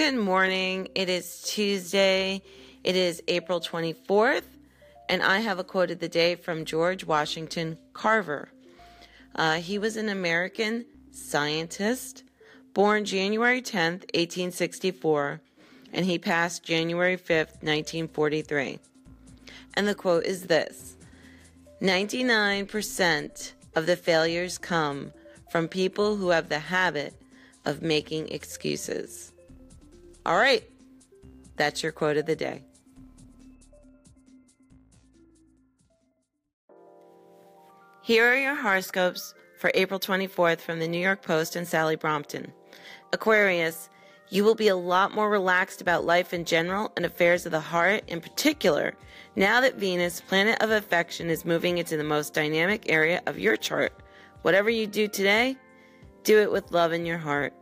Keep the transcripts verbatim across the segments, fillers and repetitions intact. Good morning. It is Tuesday. It is April twenty-fourth, and I have a quote of the day from George Washington Carver. Uh, he was an American scientist, born January tenth, eighteen sixty-four, and he passed January fifth, nineteen forty-three. And the quote is this: ninety-nine percent of the failures come from people who have the habit of making excuses. All right, that's your quote of the day. Here are your horoscopes for April twenty-fourth from the New York Post and Sally Brompton. Aquarius, you will be a lot more relaxed about life in general and affairs of the heart in particular, now that Venus, planet of affection, is moving into the most dynamic area of your chart. Whatever you do today, do it with love in your heart.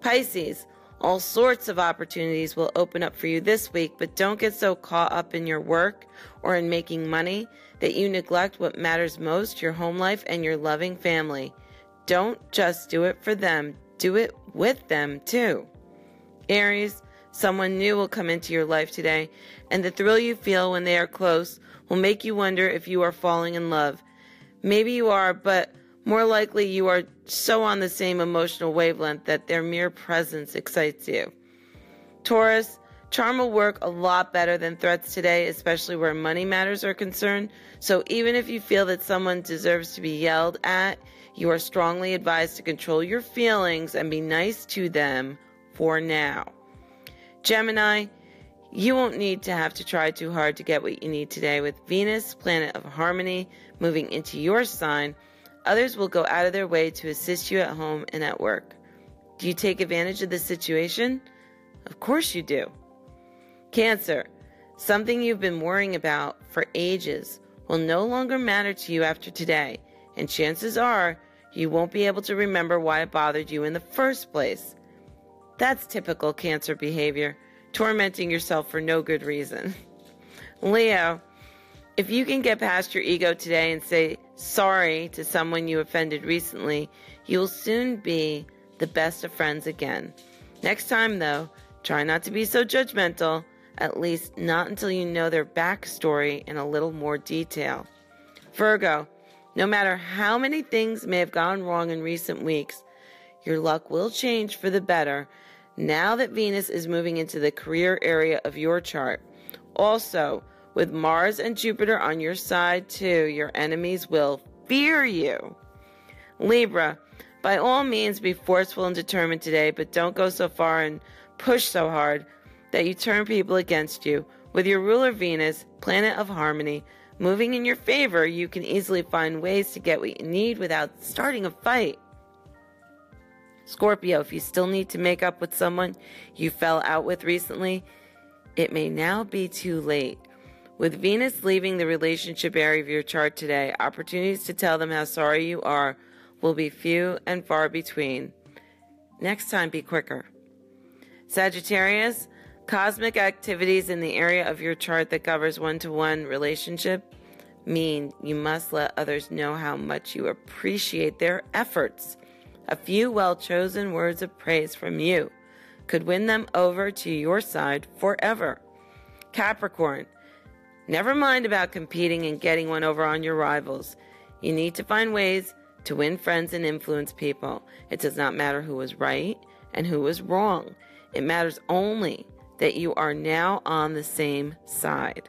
Pisces, all sorts of opportunities will open up for you this week, but don't get so caught up in your work or in making money that you neglect what matters most, your home life and your loving family. Don't just do it for them, do it with them too. Aries, someone new will come into your life today, and the thrill you feel when they are close will make you wonder if you are falling in love. Maybe you are, but more likely you are so on the same emotional wavelength that their mere presence excites you. Taurus, charm will work a lot better than threats today, especially where money matters are concerned. So even if you feel that someone deserves to be yelled at, you are strongly advised to control your feelings and be nice to them for now. Gemini, you won't need to have to try too hard to get what you need today. With Venus, planet of harmony, moving into your sign, others will go out of their way to assist you at home and at work. Do you take advantage of this situation? Of course you do. Cancer, something you've been worrying about for ages will no longer matter to you after today, and chances are you won't be able to remember why it bothered you in the first place. That's typical Cancer behavior, tormenting yourself for no good reason. Leo, if you can get past your ego today and say sorry to someone you offended recently, you'll soon be the best of friends again. Next time, though, try not to be so judgmental, at least not until you know their backstory in a little more detail. Virgo, no matter how many things may have gone wrong in recent weeks, your luck will change for the better now that Venus is moving into the career area of your chart. Also, with Mars and Jupiter on your side too, your enemies will fear you. Libra, by all means be forceful and determined today, but don't go so far and push so hard that you turn people against you. With your ruler Venus, planet of harmony, moving in your favor, you can easily find ways to get what you need without starting a fight. Scorpio, if you still need to make up with someone you fell out with recently, it may now be too late. With Venus leaving the relationship area of your chart today, opportunities to tell them how sorry you are will be few and far between. Next time, be quicker. Sagittarius, cosmic activities in the area of your chart that covers one-to-one relationship mean you must let others know how much you appreciate their efforts. A few well-chosen words of praise from you could win them over to your side forever. Capricorn, never mind about competing and getting one over on your rivals. You need to find ways to win friends and influence people. It does not matter who was right and who was wrong. It matters only that you are now on the same side.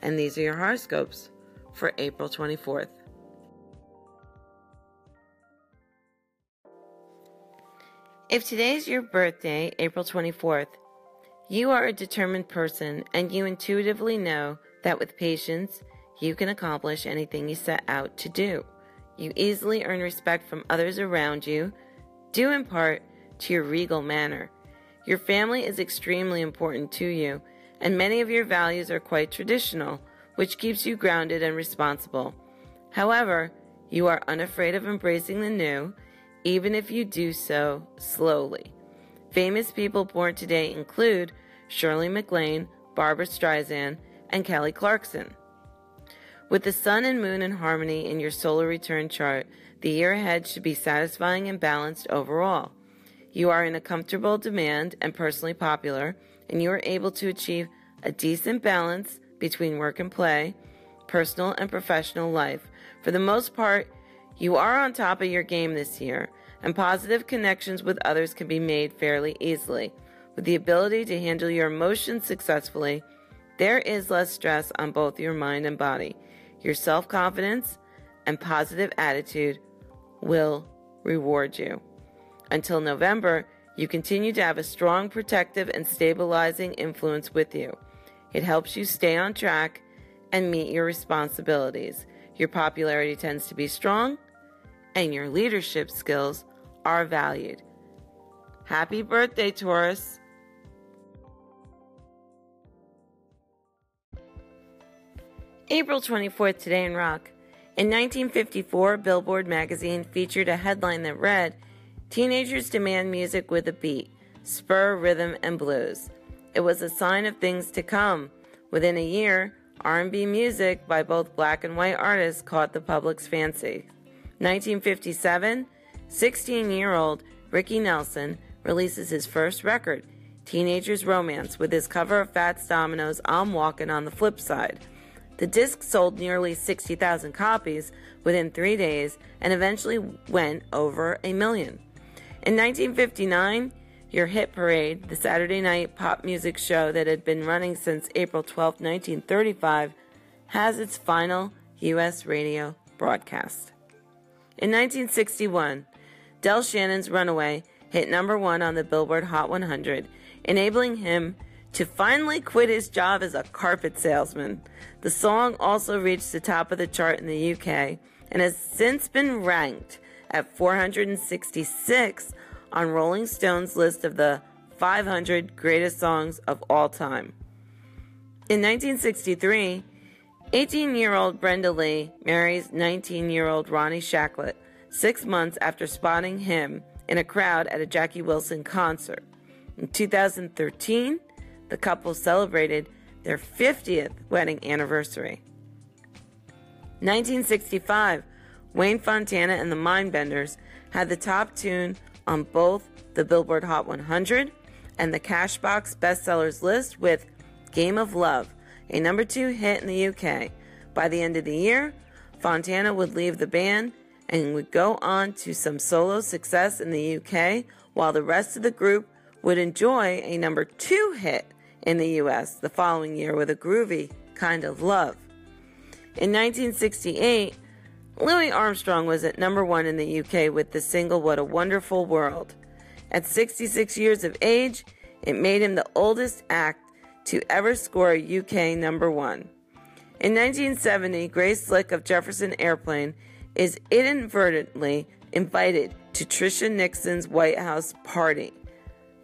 And these are your horoscopes for April twenty-fourth. If today's your birthday, April twenty-fourth, you are a determined person, and you intuitively know that with patience, you can accomplish anything you set out to do. You easily earn respect from others around you, due in part to your regal manner. Your family is extremely important to you, and many of your values are quite traditional, which keeps you grounded and responsible. However, you are unafraid of embracing the new, even if you do so slowly. Famous people born today include Shirley MacLaine, Barbra Streisand, and Kelly Clarkson. With the sun and moon in harmony in your solar return chart, the year ahead should be satisfying and balanced overall. You are in a comfortable demand and personally popular, and you are able to achieve a decent balance between work and play, personal and professional life. For the most part, you are on top of your game this year, and positive connections with others can be made fairly easily. With the ability to handle your emotions successfully, there is less stress on both your mind and body. Your self-confidence and positive attitude will reward you. Until November, you continue to have a strong protective and stabilizing influence with you. It helps you stay on track and meet your responsibilities. Your popularity tends to be strong, and your leadership skills are valued. Happy birthday, Taurus! April twenty-fourth, Today in Rock. In nineteen fifty-four, Billboard magazine featured a headline that read, "Teenagers demand music with a beat, spur, rhythm, and blues." It was a sign of things to come. Within a year, R and B music by both black and white artists caught the public's fancy. nineteen fifty-seven, sixteen-year-old Ricky Nelson releases his first record, Teenager's Romance, with his cover of Fats Domino's I'm Walkin' on the Flip Side. The disc sold nearly sixty thousand copies within three days and eventually went over a million. In nineteen fifty-nine, your hit parade, the Saturday night pop music show that had been running since April twelfth, nineteen thirty-five, has its final U S radio broadcast. In nineteen sixty-one, Del Shannon's Runaway hit number one on the Billboard Hot one hundred, enabling him to finally quit his job as a carpet salesman. The song also reached the top of the chart in the U K and has since been ranked at four hundred sixty-six on Rolling Stone's list of the five hundred greatest songs of all time. In nineteen sixty-three, eighteen-year-old Brenda Lee marries nineteen-year-old Ronnie Shacklett six months after spotting him in a crowd at a Jackie Wilson concert. In two thousand thirteen, the couple celebrated their fiftieth wedding anniversary. nineteen sixty-five, Wayne Fontana and the Mindbenders had the top tune on both the Billboard Hot one hundred and the Cashbox bestsellers list with Game of Love, a number two hit in the U K. By the end of the year, Fontana would leave the band and would go on to some solo success in the U K, while the rest of the group would enjoy a number two hit in the U S the following year with a groovy Kind of Love. In nineteen sixty-eight, Louis Armstrong was at number one in the U K with the single What a Wonderful World. At sixty-six years of age, it made him the oldest act to ever score a U K number one. In nineteen seventy, Grace Slick of Jefferson Airplane is inadvertently invited to Tricia Nixon's White House party.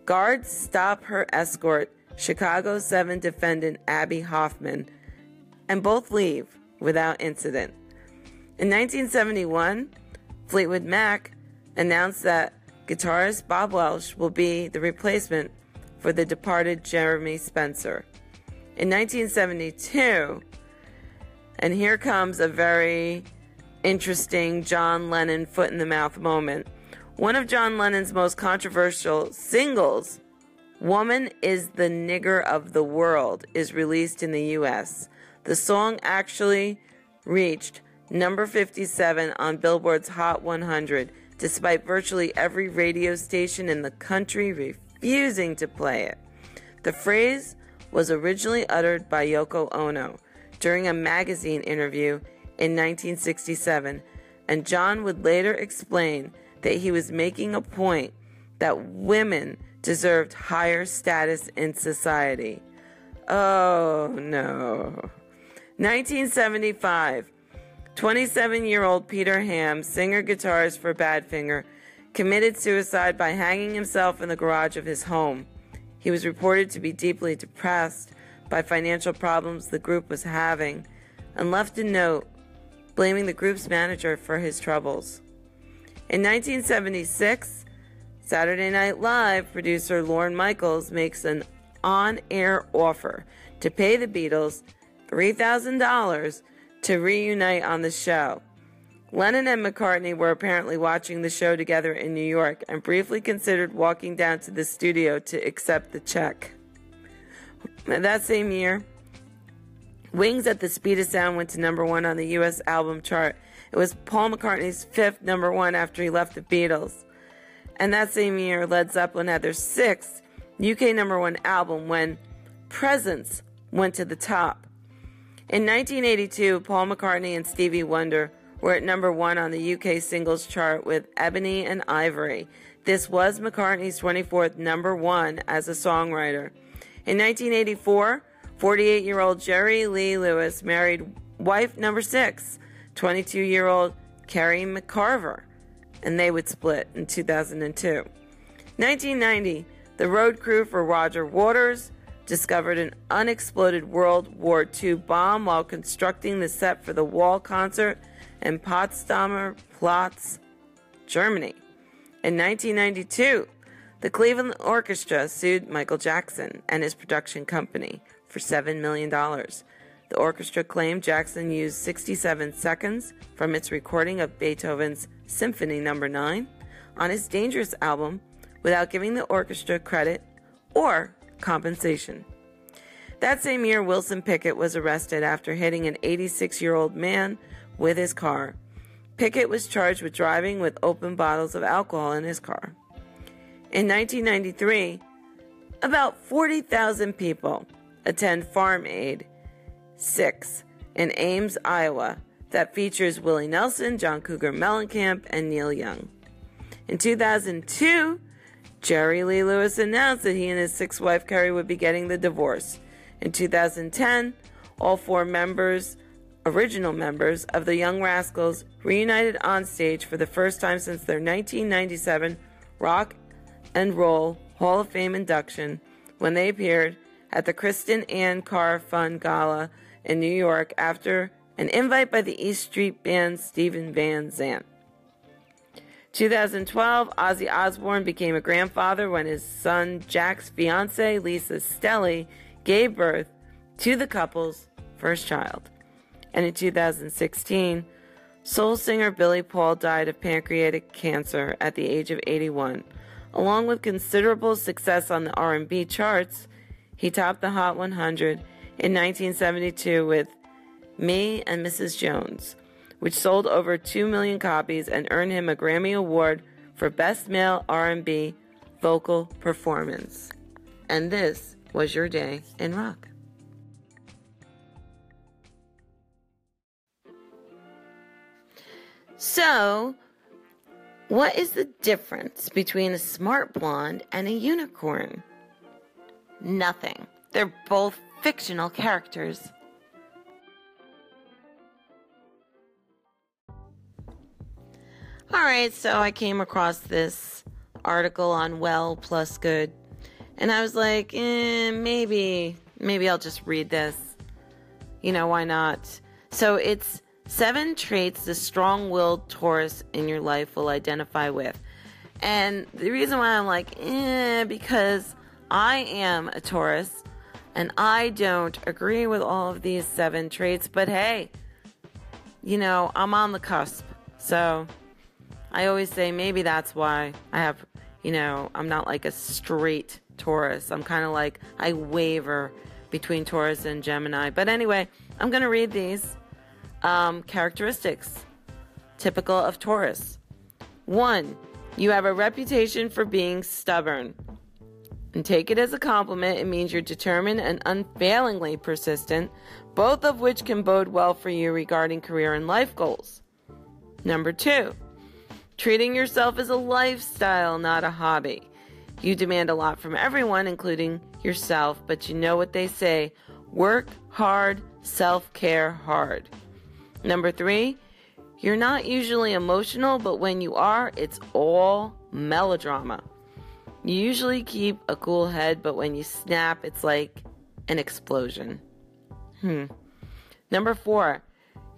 Guards stop her escort, Chicago seven defendant Abby Hoffman, and both leave without incident. In nineteen seventy-one, Fleetwood Mac announced that guitarist Bob Welch will be the replacement for the departed Jeremy Spencer. In nineteen seventy-two, and here comes a very interesting John Lennon foot-in-the-mouth moment, one of John Lennon's most controversial singles, Woman is the Nigger of the World, is released in the U S. The song actually reached number fifty-seven on Billboard's Hot one hundred, despite virtually every radio station in the country refusing to play it. The phrase was originally uttered by Yoko Ono during a magazine interview in nineteen sixty-seven, and John would later explain that he was making a point that women deserved higher status in society. Oh, no. nineteen seventy-five, twenty-seven-year-old Peter Hamm, singer-guitarist for Badfinger, committed suicide by hanging himself in the garage of his home. He was reported to be deeply depressed by financial problems the group was having and left a note blaming the group's manager for his troubles. In nineteen seventy-six, Saturday Night Live producer Lorne Michaels makes an on-air offer to pay the Beatles three thousand dollars to reunite on the show. Lennon and McCartney were apparently watching the show together in New York and briefly considered walking down to the studio to accept the check. That same year, Wings at the Speed of Sound went to number one on the U S album chart. It was Paul McCartney's fifth number one after he left the Beatles. And that same year, Led Zeppelin had their sixth U K number one album when Presence went to the top. In nineteen eighty-two, Paul McCartney and Stevie Wonder were at number one on the U K singles chart with Ebony and Ivory. This was McCartney's twenty-fourth number one as a songwriter. In nineteen eighty-four, forty-eight-year-old Jerry Lee Lewis married wife number six, twenty-two-year-old Carrie McCarver, and they would split in two thousand two. nineteen ninety, the road crew for Roger Waters discovered an unexploded World War Two bomb while constructing the set for the Wall concert in Potsdamer Platz, Germany. In nineteen ninety-two, the Cleveland Orchestra sued Michael Jackson and his production company for seven million dollars. The orchestra claimed Jackson used sixty-seven seconds from its recording of Beethoven's Symphony number nine on his Dangerous album without giving the orchestra credit or compensation. That same year, Wilson Pickett was arrested after hitting an eighty-six-year-old man with his car. Pickett was charged with driving with open bottles of alcohol in his car. In nineteen ninety-three, about forty thousand people attend Farm Aid six in Ames, Iowa, that features Willie Nelson, John Cougar Mellencamp, and Neil Young. In two thousand two, Jerry Lee Lewis announced that he and his sixth wife Carrie would be getting the divorce. In two thousand ten, all four members, original members of the Young Rascals, reunited on stage for the first time since their nineteen ninety-seven Rock and Roll Hall of Fame induction when they appeared at the Kristen Ann Carr Fun Gala in New York after an invite by the East Street Band's Stephen Van Zandt. two thousand twelve, Ozzy Osbourne became a grandfather when his son Jack's fiancee, Lisa Stelly, gave birth to the couple's first child. And in two thousand sixteen, soul singer Billy Paul died of pancreatic cancer at the age of eighty-one. Along with considerable success on the R and B charts, he topped the Hot one hundred in nineteen seventy-two with Me and Missus Jones, which sold over two million copies and earned him a Grammy Award for Best Male R and B Vocal Performance. And this was your day in rock. So, what is the difference between a smart blonde and a unicorn? Nothing. They're both fictional characters. Alright, so I came across this article on Well Plus Good, and I was like, eh, maybe, maybe I'll just read this. You know, why not? So it's seven traits the strong-willed Taurus in your life will identify with. And the reason why I'm like, eh, because I am a Taurus, and I don't agree with all of these seven traits, but hey, you know, I'm on the cusp. So I always say maybe that's why I have, you know, I'm not like a straight Taurus. I'm kind of like, I waver between Taurus and Gemini. But anyway, I'm going to read these um, characteristics typical of Taurus. One, you have a reputation for being stubborn. And take it as a compliment. It means you're determined and unfailingly persistent, both of which can bode well for you regarding career and life goals. Number two, treating yourself is a lifestyle, not a hobby. You demand a lot from everyone, including yourself, but you know what they say, work hard, self-care hard. Number three, you're not usually emotional, but when you are, it's all melodrama. You usually keep a cool head, but when you snap, it's like an explosion. Hmm. Number four,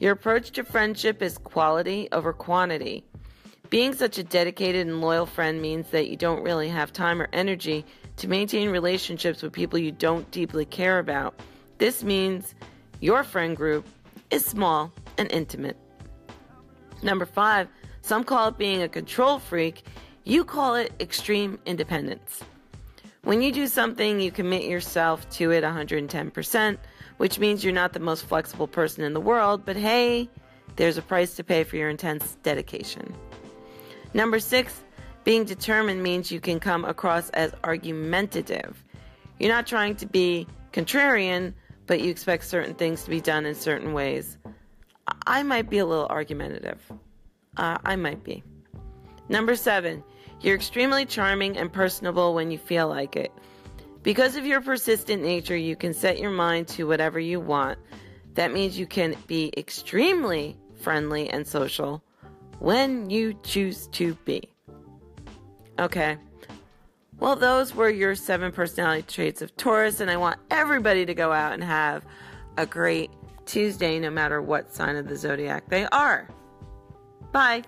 your approach to friendship is quality over quantity. Being such a dedicated and loyal friend means that you don't really have time or energy to maintain relationships with people you don't deeply care about. This means your friend group is small and intimate. Number five, some call it being a control freak. You call it extreme independence. When you do something, you commit yourself to it one hundred ten percent, which means you're not the most flexible person in the world, but hey, there's a price to pay for your intense dedication. Number six, being determined means you can come across as argumentative. You're not trying to be contrarian, but you expect certain things to be done in certain ways. I might be a little argumentative. Uh, I might be. Number seven, you're extremely charming and personable when you feel like it. Because of your persistent nature, you can set your mind to whatever you want. That means you can be extremely friendly and social when you choose to be. Okay. Well, those were your seven personality traits of Taurus, and I want everybody to go out and have a great Tuesday, no matter what sign of the zodiac they are. Bye.